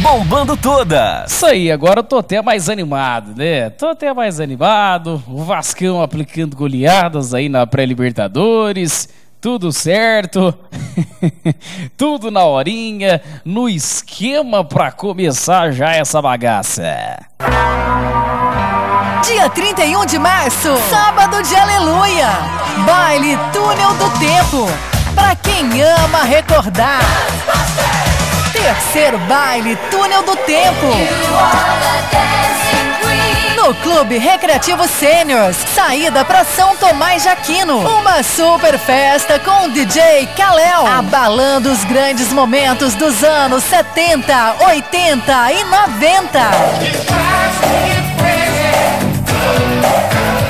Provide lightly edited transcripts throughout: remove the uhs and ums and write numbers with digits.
Bombando toda. Isso aí, agora eu tô até mais animado, né? O Vascão aplicando goleadas aí na pré-Libertadores. Tudo certo. Tudo na horinha, no esquema pra começar já essa bagaça. Dia 31 de março, sábado de aleluia. Baile Túnel do Tempo. Pra quem ama recordar. Terceiro baile Túnel do Tempo no Clube Recreativo Sêniors, saída para São Tomás Jaquino. Uma super festa com o DJ Caléo, abalando os grandes momentos dos anos 70, 80 e 90.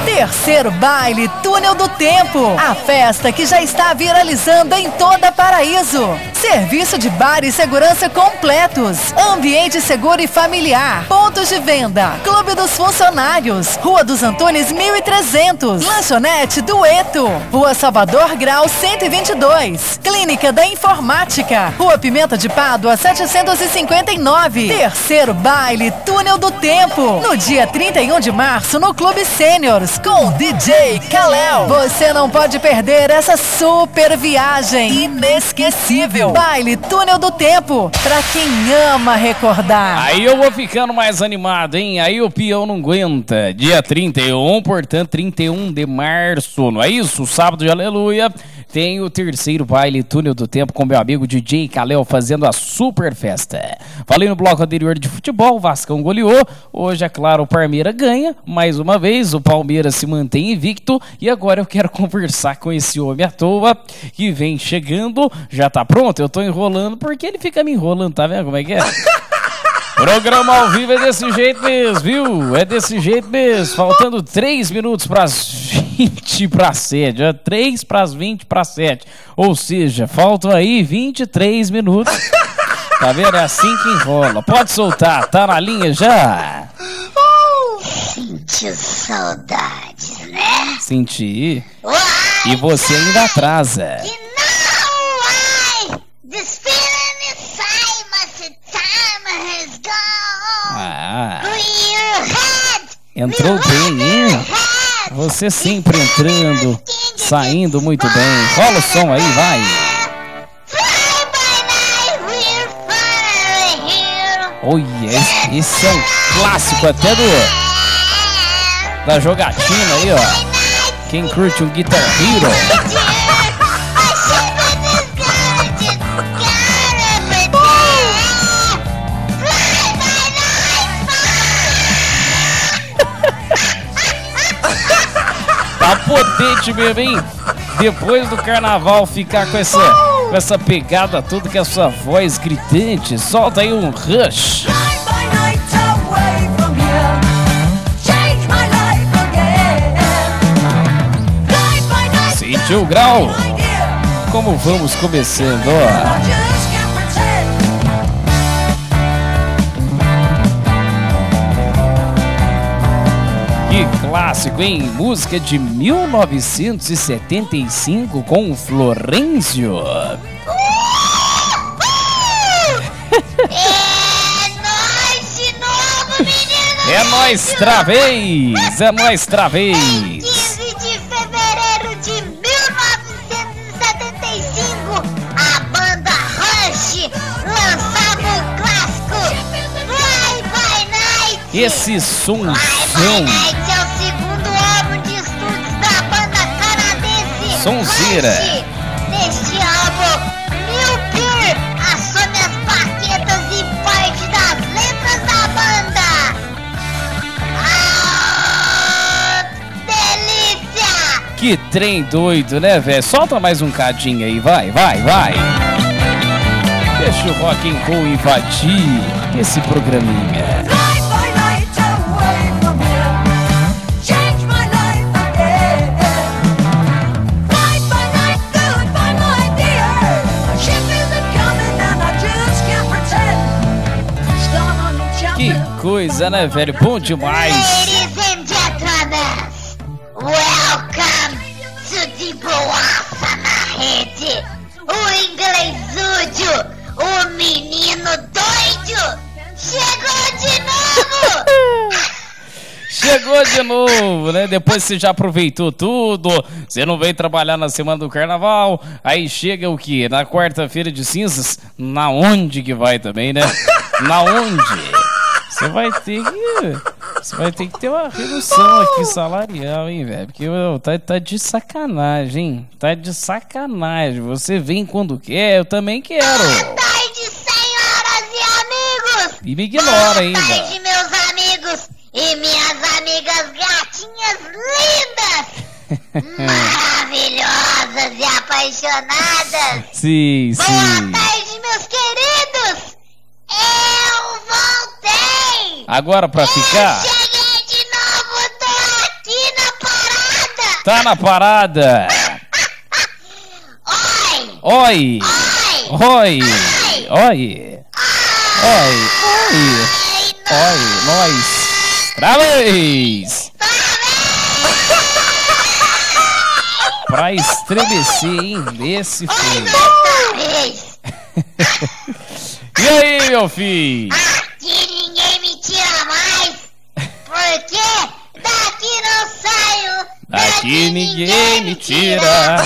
Terceiro baile Túnel do Tempo, a festa que já está viralizando em toda Paraíso. Serviço de bar e segurança completos, ambiente seguro e familiar, pontos de venda, Clube dos Funcionários, Rua dos Antunes 1300, Lanchonete Dueto, Rua Salvador Grau 122, Clínica da Informática, Rua Pimenta de Pádua 759. Terceiro baile Túnel do Tempo, no dia 31 de março no Clube Sêniors, com DJ Caléo. Você não pode perder essa super viagem inesquecível. Baile Túnel do Tempo, pra quem ama recordar. Aí eu vou ficando mais animado, hein? Aí o peão não aguenta. Dia 31, portanto, 31 de março, não é isso? Sábado de aleluia. Tem o terceiro baile Túnel do Tempo com meu amigo DJ Caléo fazendo a super festa. Falei no bloco anterior de futebol, o Vascão goleou. Hoje, é claro, o Palmeiras ganha. Mais uma vez, o Palmeiras se mantém invicto. E agora eu quero conversar com esse homem à toa que vem chegando. Já tá pronto? Eu tô enrolando porque ele fica me enrolando, tá vendo como é que é? Programa ao vivo é desse jeito mesmo, viu? É desse jeito mesmo. Faltando 3 minutos para as 20 para 7. 3 para as 20 para 7. Ou seja, faltam aí 23 minutos. Tá vendo? É assim que enrola. Pode soltar. Tá na linha já. Sentiu saudades, né? Senti. Uai, e você ainda atrasa. Que não, uai! Entrou bem, hein? Você sempre entrando, saindo muito bem. Rola o som aí, vai. Oh yes, esse é um clássico até do da jogatina aí, ó. Quem curte o Guitar Hero. Tá potente mesmo, hein? Depois do carnaval ficar com essa pegada toda, com essa voz gritante, solta aí um Rush. Sentiu o grau? Como vamos começando, ó. Clássico, hein? Música de 1975 com o Florencio. É nóis de novo, menino! É nóis travês! É nóis travês! Em 15 de fevereiro de 1975, a banda Rush lançava o clássico Fly by Night! Esse som. Sonzeira. Neste álbum, New Peer assume as baquetas e parte das letras da banda. Ah, delícia! Que trem doido, né, velho? Solta mais um cadinho aí, vai, vai, vai. Deixa o RockinCon invadir esse programinha. Coisa, né, velho? Bom demais. Ladies and gentlemen, welcome to the Boaça na Rede. O inglesúdio, o menino doido. de novo, né? Depois você já aproveitou tudo, você não veio trabalhar na semana do carnaval, aí chega o quê? Na quarta-feira de cinzas, na onde que vai também, né? Na onde? Você vai ter que ter uma redução aqui salarial, hein, velho? Porque meu, tá de sacanagem, hein? Tá de sacanagem. Você vem quando quer, eu também quero. Boa tarde, senhoras e amigos! E me ignora ainda. Boa tarde, meus amigos e minhas amigas gatinhas lindas, maravilhosas e apaixonadas. Sim, sim. Boa tarde, meus queridos. Eu voltei! Agora pra ficar? Eu cheguei de novo, tô aqui na parada! Tá na parada! Oi! Oi! Oi! Oi! Oi! Oi! Oi! Nós! Parabéns! Parabéns! Pra estremecer, hein? Desse filme! E aí, meu filho? Aqui ninguém me tira mais, porque daqui não saio, daqui ninguém me tira.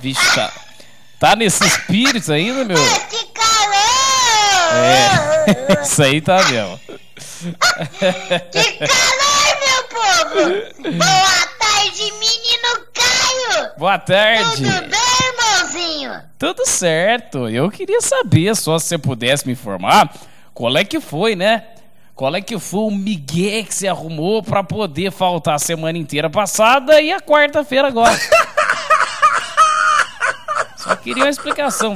Vixe, tá nesse espírito ainda, meu? Que calor! É, isso aí tá mesmo. Que calor, meu povo! Boa tarde, menino Caio! Boa tarde! Tudo bem? Tudo certo, eu queria saber só se você pudesse me informar qual é que foi, né? Qual é que foi o migué que você arrumou pra poder faltar a semana inteira passada e a quarta-feira agora? Só queria uma explicação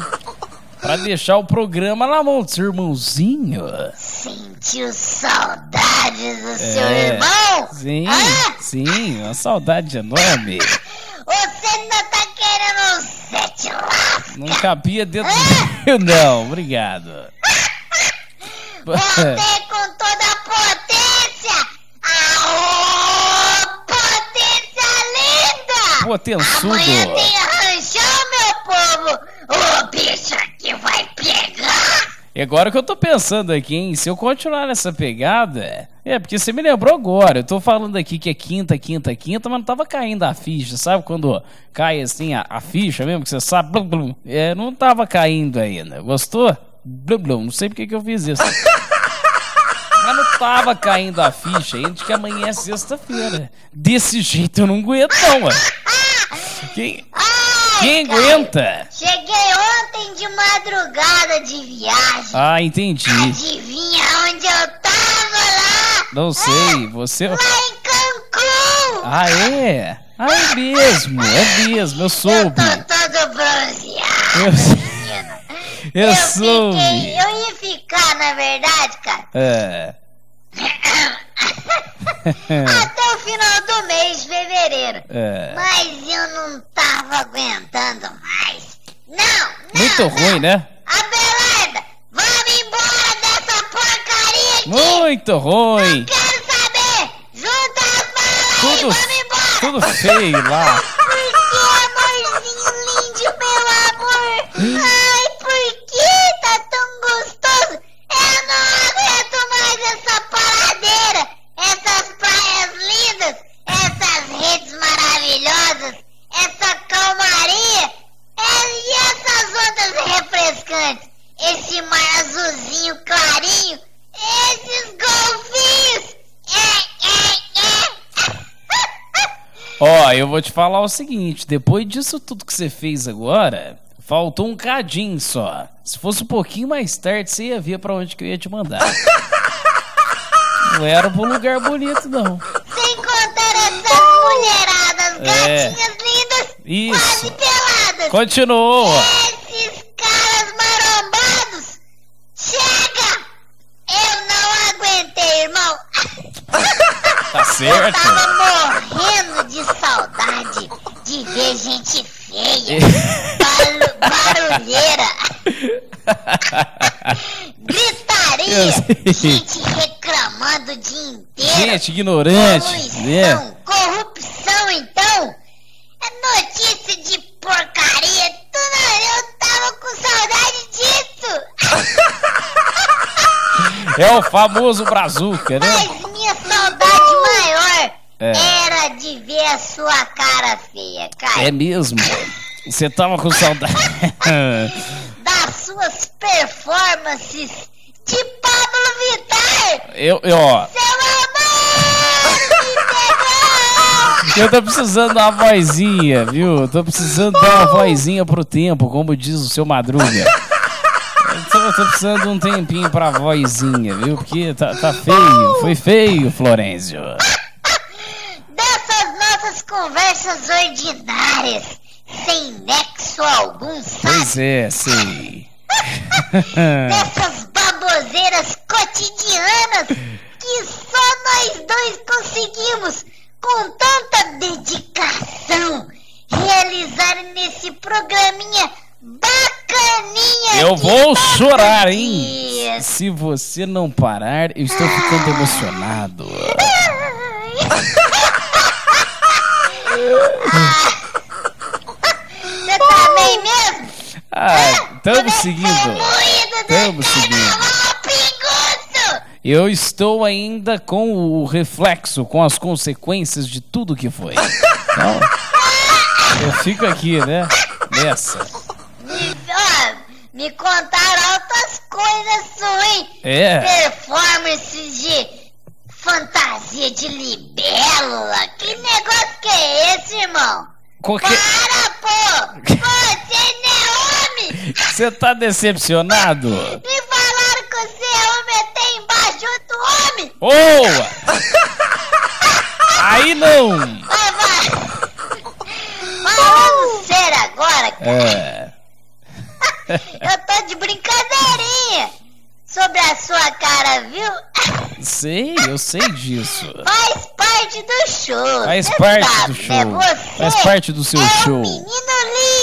pra deixar o programa na mão do seu irmãozinho. Sentiu saudades do seu irmão? Sim, sim, uma saudade enorme. Você ainda tá querendo um sete lasca? Não cabia dentro do meu, não, obrigado. Voltei com toda a potência! Aô, potência linda! Potençudo! Amanhã tem arranjão, meu povo! O bicho aqui vai pegar! E agora que eu tô pensando aqui, hein? Se eu continuar nessa pegada... É, porque você me lembrou agora. Eu tô falando aqui que é quinta, mas não tava caindo a ficha. Sabe quando cai assim a ficha mesmo, que você sabe? Blum, blum. É, não tava caindo ainda. Gostou? Blum, blum. Não sei porque que eu fiz isso. Mas não tava caindo a ficha ainda de que amanhã é sexta-feira. Desse jeito eu não aguento, não, mano. Quem aguenta? Cheguei ontem de madrugada de viagem. Ah, entendi. Adivinha onde eu tava lá? Não sei, você... Lá em Cancún. Ah, é? Ah, é mesmo, eu soube. Eu tô todo bronzeado, menino. Eu soube. Eu ia ficar, na verdade, cara. É. Até o final do mês de fevereiro. É. Mas eu não tava aguentando mais. Não. Muito ruim, né? Abelarda, vamos embora dessa porcaria aqui. Muito ruim. Não quero saber. Junta as malas tudo, e vamos embora. Tudo feio lá. Por que, amorzinho lindo, meu amor? Ai, por que tá tão gostoso? Eu não aguento mais essa paradeira. Essas praias lindas, essas redes maravilhosas, essa calmaria e essas ondas refrescantes, esse mar azulzinho clarinho, esses golfinhos. Ó, eu vou te falar o seguinte, depois disso tudo que você fez agora, faltou um cadinho só. Se fosse um pouquinho mais tarde, você ia ver pra onde que eu ia te mandar. Não era um lugar bonito, não. Sem contar essas mulheradas, gatinhas lindas, isso. Quase peladas. Continua. Esses caras marombados. Chega! Eu não aguentei, irmão. Tá certo. Eu tava morrendo de saudade de ver gente feia, barulheira. Gritaria, gente reclamando o dia inteiro. Gente ignorante. Corrupção, né? Corrupção, então. Notícia de porcaria. Eu tava com saudade disso. É o famoso brazuca, né? Mas minha saudade maior era de ver a sua cara feia, cara. É mesmo? Você tava com saudade das suas performances de Pablo Vittar. Eu Seu amor me pegou. Eu tô precisando dar uma vozinha, viu? Eu tô precisando dar uma vozinha pro tempo, como diz o seu Madruga. Eu tô precisando de um tempinho pra vozinha, viu? Porque tá feio. Foi feio, Florencio. Dessas nossas conversas ordinárias, sem nexo algum, sabe? Pois é, sim. Dessas baboseiras cotidianas que só nós dois conseguimos, com tanta dedicação, realizar nesse programinha bacaninha. Eu vou chorar, hein? Se você não parar, eu estou ficando emocionado. Você tá bem mesmo? Estamos seguindo. Estamos seguindo. Eu estou ainda com o reflexo, com as consequências de tudo que foi. Então, eu fico aqui, né? Nessa. Me contaram altas coisas ruins. É. Performances de fantasia de libélula. Que negócio que é esse, irmão? Para, pô! Você não é homem! Você tá decepcionado? Me falaram que você é homem até embaixo de outro homem! Boa! Aí não! Vai! Falando sério agora, cara! É. Eu tô de brincadeirinha sobre a sua cara, viu? Sei, eu sei disso. Faz parte do show. Faz parte do show. É você. Faz parte do seu show. É um menino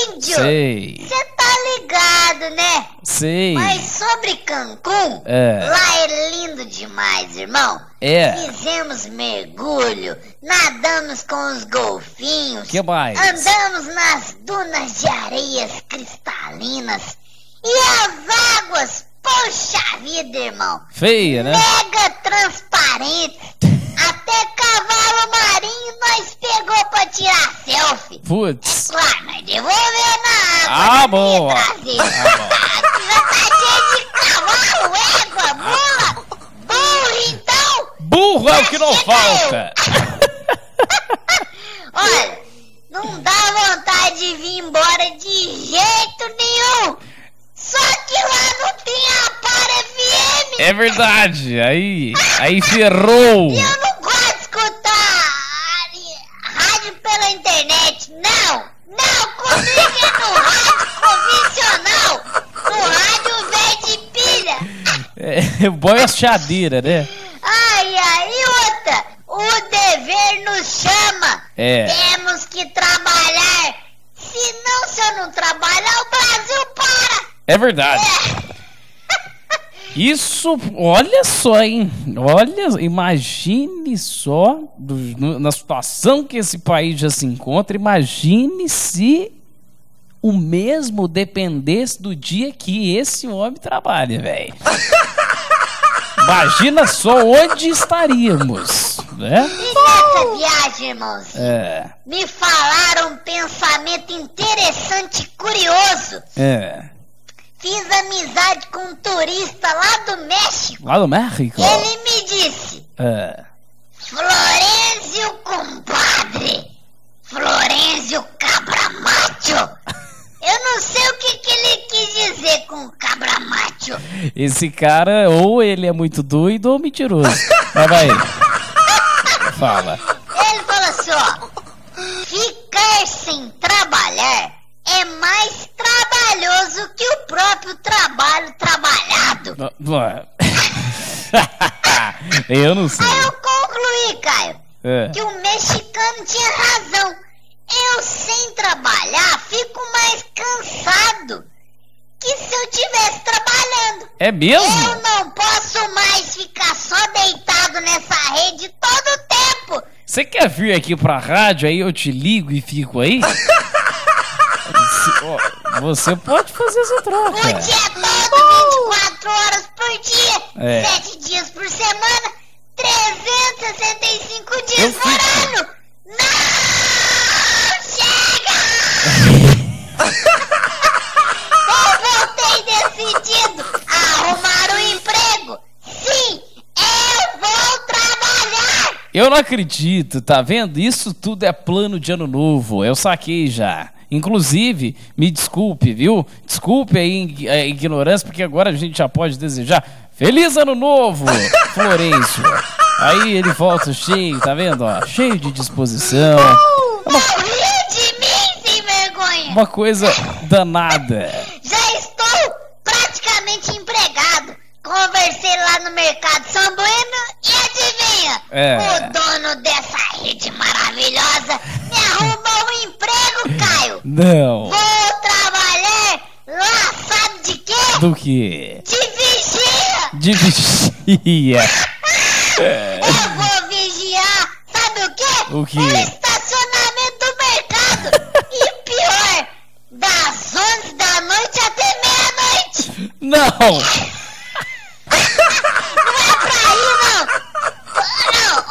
lindo. Sei. Você tá ligado, né? Sei. Mas sobre Cancún, lá é lindo demais, irmão. É. Fizemos mergulho, nadamos com os golfinhos. Que mais? Andamos nas dunas de areias cristalinas. E as águas, poxa vida, irmão. Feia, né? Mega transparente. Até cavalo marinho nós pegou pra tirar selfie. Putz. É claro, nós devolveu na água. Ah, boa. Ah, bom. Já tá cheio de cavalo, égua, mula. Burro, então. Burro é o que não falta. Olha, não dá vontade de vir embora de jeito nenhum. Só que lá não tem a Para FM. É verdade, aí ferrou. E eu não gosto de escutar rádio pela internet, não, comigo é no rádio convencional, no rádio velho de pilha. É bom é a chadeira, né? E outra, o dever nos chama, temos que trabalhar, senão se eu não trabalhar o Brasil para. É verdade. Isso, olha só, hein? Olha, imagine só na situação que esse país já se encontra. Imagine se o mesmo dependesse do dia que esse homem trabalha, velho. Imagina só onde estaríamos, né? E nessa viagem, irmãos, me falaram um pensamento interessante e curioso. Fiz amizade com um turista lá do México. Lá do México? Ele me disse: Florencio, compadre. Florencio Cabramacho. Eu não sei o que ele quis dizer com Cabramacho. Esse cara, ou ele é muito doido ou mentiroso. Vai aí. Fala. Ele falou assim: ó, ficar sem trabalhar é mais trabalhoso que o próprio trabalho trabalhado. Eu não sei. Aí eu concluí, Caio, que o mexicano tinha razão. Eu sem trabalhar fico mais cansado que se eu tivesse trabalhando. É mesmo? Eu não posso mais ficar só deitado nessa rede todo o tempo. Você quer vir aqui pra rádio, aí eu te ligo e fico aí? Você pode fazer essa troca. O dia todo, 24 horas por dia, 7 dias por semana, 365 dias por ano. Não chega! Eu voltei decidido a arrumar um emprego. Sim, eu vou trabalhar. Eu não acredito, tá vendo? Isso tudo é plano de ano novo. Eu saquei já. Inclusive, me desculpe, viu? Desculpe aí a ignorância, porque agora a gente já pode desejar Feliz Ano Novo, Florencio. Aí ele volta cheio, tá vendo? Ó, cheio de disposição. Não, não ri de mim, sem vergonha. Uma coisa danada. Já estou praticamente empregado. Conversei lá no Mercado São Bueno e adivinha? O dono dessa rede maravilhosa me arrumou um emprego, Caio. Não. Vou trabalhar lá, sabe de quê? Do quê? De vigia. Eu vou vigiar, sabe o quê? O quê? O estacionamento do mercado. E pior, das 11 da noite até meia-noite. Não.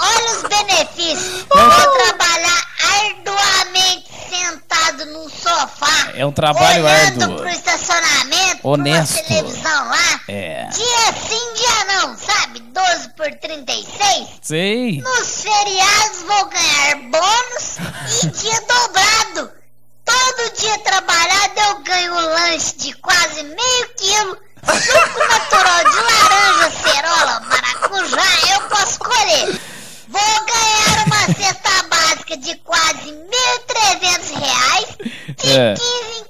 Olha os benefícios. Vou trabalhar arduamente sentado num sofá. É um trabalho olhando árduo. Pro estacionamento, honesto. Pra televisão lá. Dia sim, dia não, sabe? 12/36. Sei. Nos feriados vou ganhar bônus e dia dobrado. Todo dia trabalhado eu ganho um lanche de quase meio quilo. Suco natural de laranja, cerola, maracujá, eu posso escolher. Vou ganhar uma cesta básica de quase R$1.300 de 15 em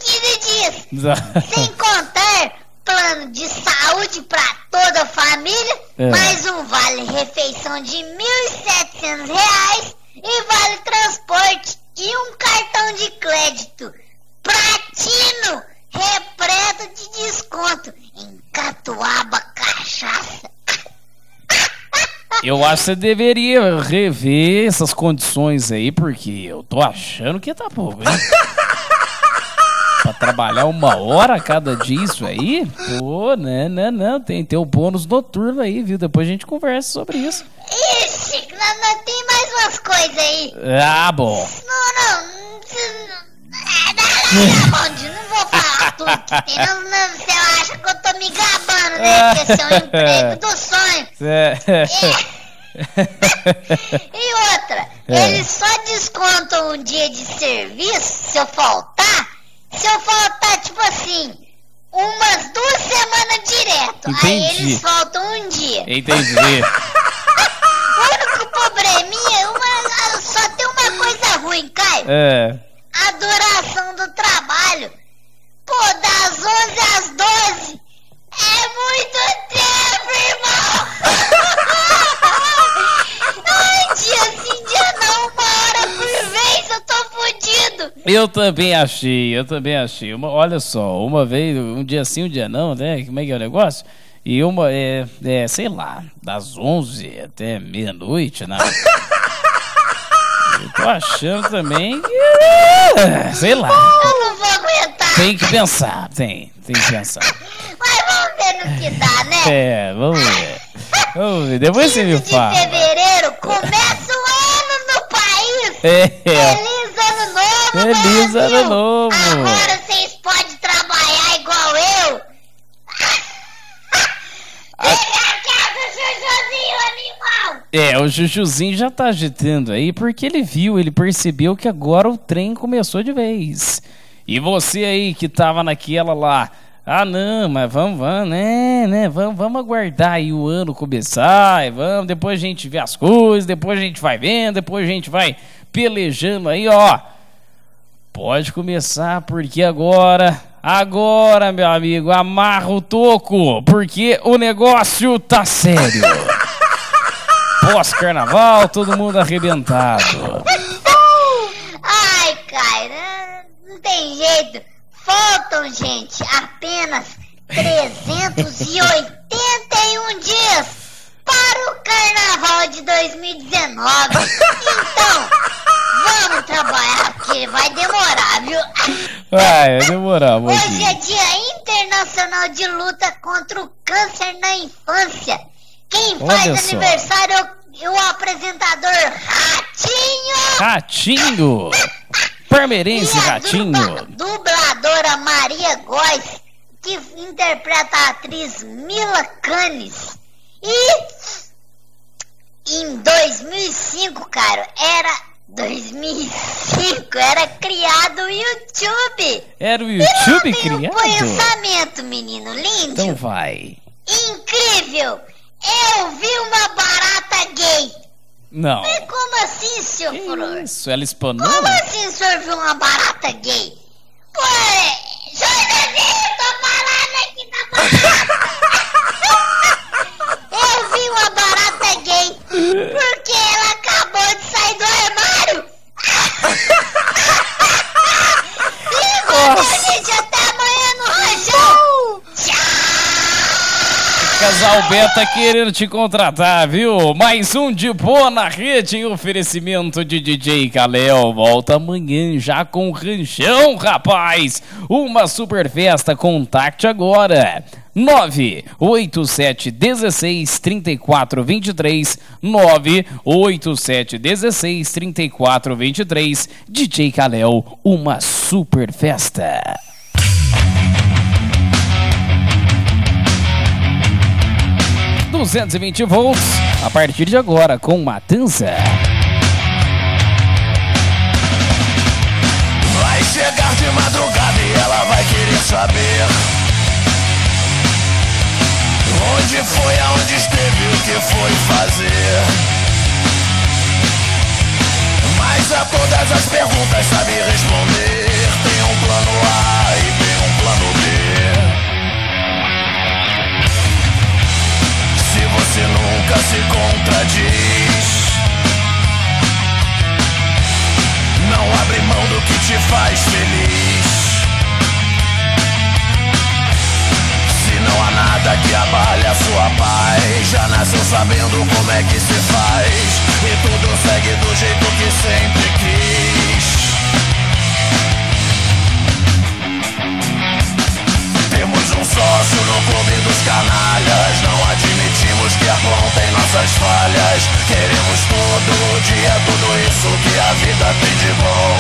15 dias. Sem contar plano de saúde pra toda a família, mais um vale-refeição de R$1.700 e vale-transporte e um cartão de crédito platino repleto de desconto em Catuaba, cachaça. Eu acho que você deveria rever essas condições aí, porque eu tô achando que tá pouco, hein? Pra trabalhar uma hora a cada dia isso aí? Pô, não, tem que ter o bônus noturno aí, viu? Depois a gente conversa sobre isso. Ixi, não tem mais umas coisas aí. Ah, bom. Não vou falar tudo que tem. Você acha que eu tô me gabando, né? Porque esse é o emprego do sonho. E outra, eles só descontam um dia de serviço se eu faltar. Se eu faltar, tipo assim, umas 2 semanas direto. Entendi. Aí eles faltam um dia. Entendi. O único probleminha é só tem uma coisa ruim, Caio. A duração do trabalho. Pô, das 11 às 12 é muito tempo, irmão. Ai, dia sim, dia não, 1 hora por vez, eu tô fodido. Eu também achei. Olha só, uma vez, um dia sim, um dia não, né? Como é que é o negócio? E uma, sei lá, das 11 até meia-noite, né? Eu tô achando também que... sei lá. Eu não vou aguentar. Tem que pensar. Mas vamos ver no que dá, né? Vamos ver. Depois você me fala. 15 de fevereiro começa o ano no país. Feliz ano novo, Brasil. Feliz ano novo. Agora vocês podem trabalhar igual eu. O Jujuzinho já tá agitando aí porque ele percebeu que agora o trem começou de vez. E você aí que tava naquela lá, não, mas vamos aguardar aí o ano começar, e depois a gente vê as coisas, depois a gente vai vendo, depois a gente vai pelejando aí, ó. Pode começar porque agora, meu amigo, amarra o toco, porque o negócio tá sério. Pós-carnaval, todo mundo arrebentado. Ai, cara, não tem jeito. Faltam, gente, apenas 381 dias para o carnaval de 2019. Então, vamos trabalhar, porque vai demorar, viu? Vai demorar, mano. Hoje é Dia Internacional de Luta contra o Câncer na Infância. Quem faz aniversário é o apresentador Ratinho. Ratinho. Palmeirense Ratinho. Dubladora Maria Góes, que interpreta a atriz Mila Kunis. E em 2005, cara, era criado o YouTube. Era o YouTube criado? Um pensamento, menino lindo. Então vai. Incrível. Eu vi uma barata gay. Não. Mas como assim, senhor Flor? Isso, ela espanou? Como assim o senhor viu uma barata gay? Pô, jornalista, tô falando aqui da barata. Eu vi uma barata gay porque ela acabou de sair do armário. E volta a gente até amanhã no Ranchão. Tchau. Casal Beta querendo te contratar, viu? Mais um de boa na rede em oferecimento de DJ Caléo. Volta amanhã já com Ranchão, rapaz. Uma super festa, contacte agora. 987-16-3423 987-16-3423 DJ Caléo, uma super festa. $220 a partir de agora com Matanza. Vai chegar de madrugada e ela vai querer saber onde foi, aonde esteve, o que foi fazer. Mas a todas as perguntas sabe responder. Tem um plano A e tem um plano B. Você nunca se contradiz. Não abre mão do que te faz feliz. Se não há nada que abale a sua paz, já nasceu sabendo como é que se faz. E tudo segue do jeito que sempre quis. Temos um sócio no clube dos canalhas. Não admite que apontem nossas falhas. Queremos todo dia tudo isso que a vida tem de bom.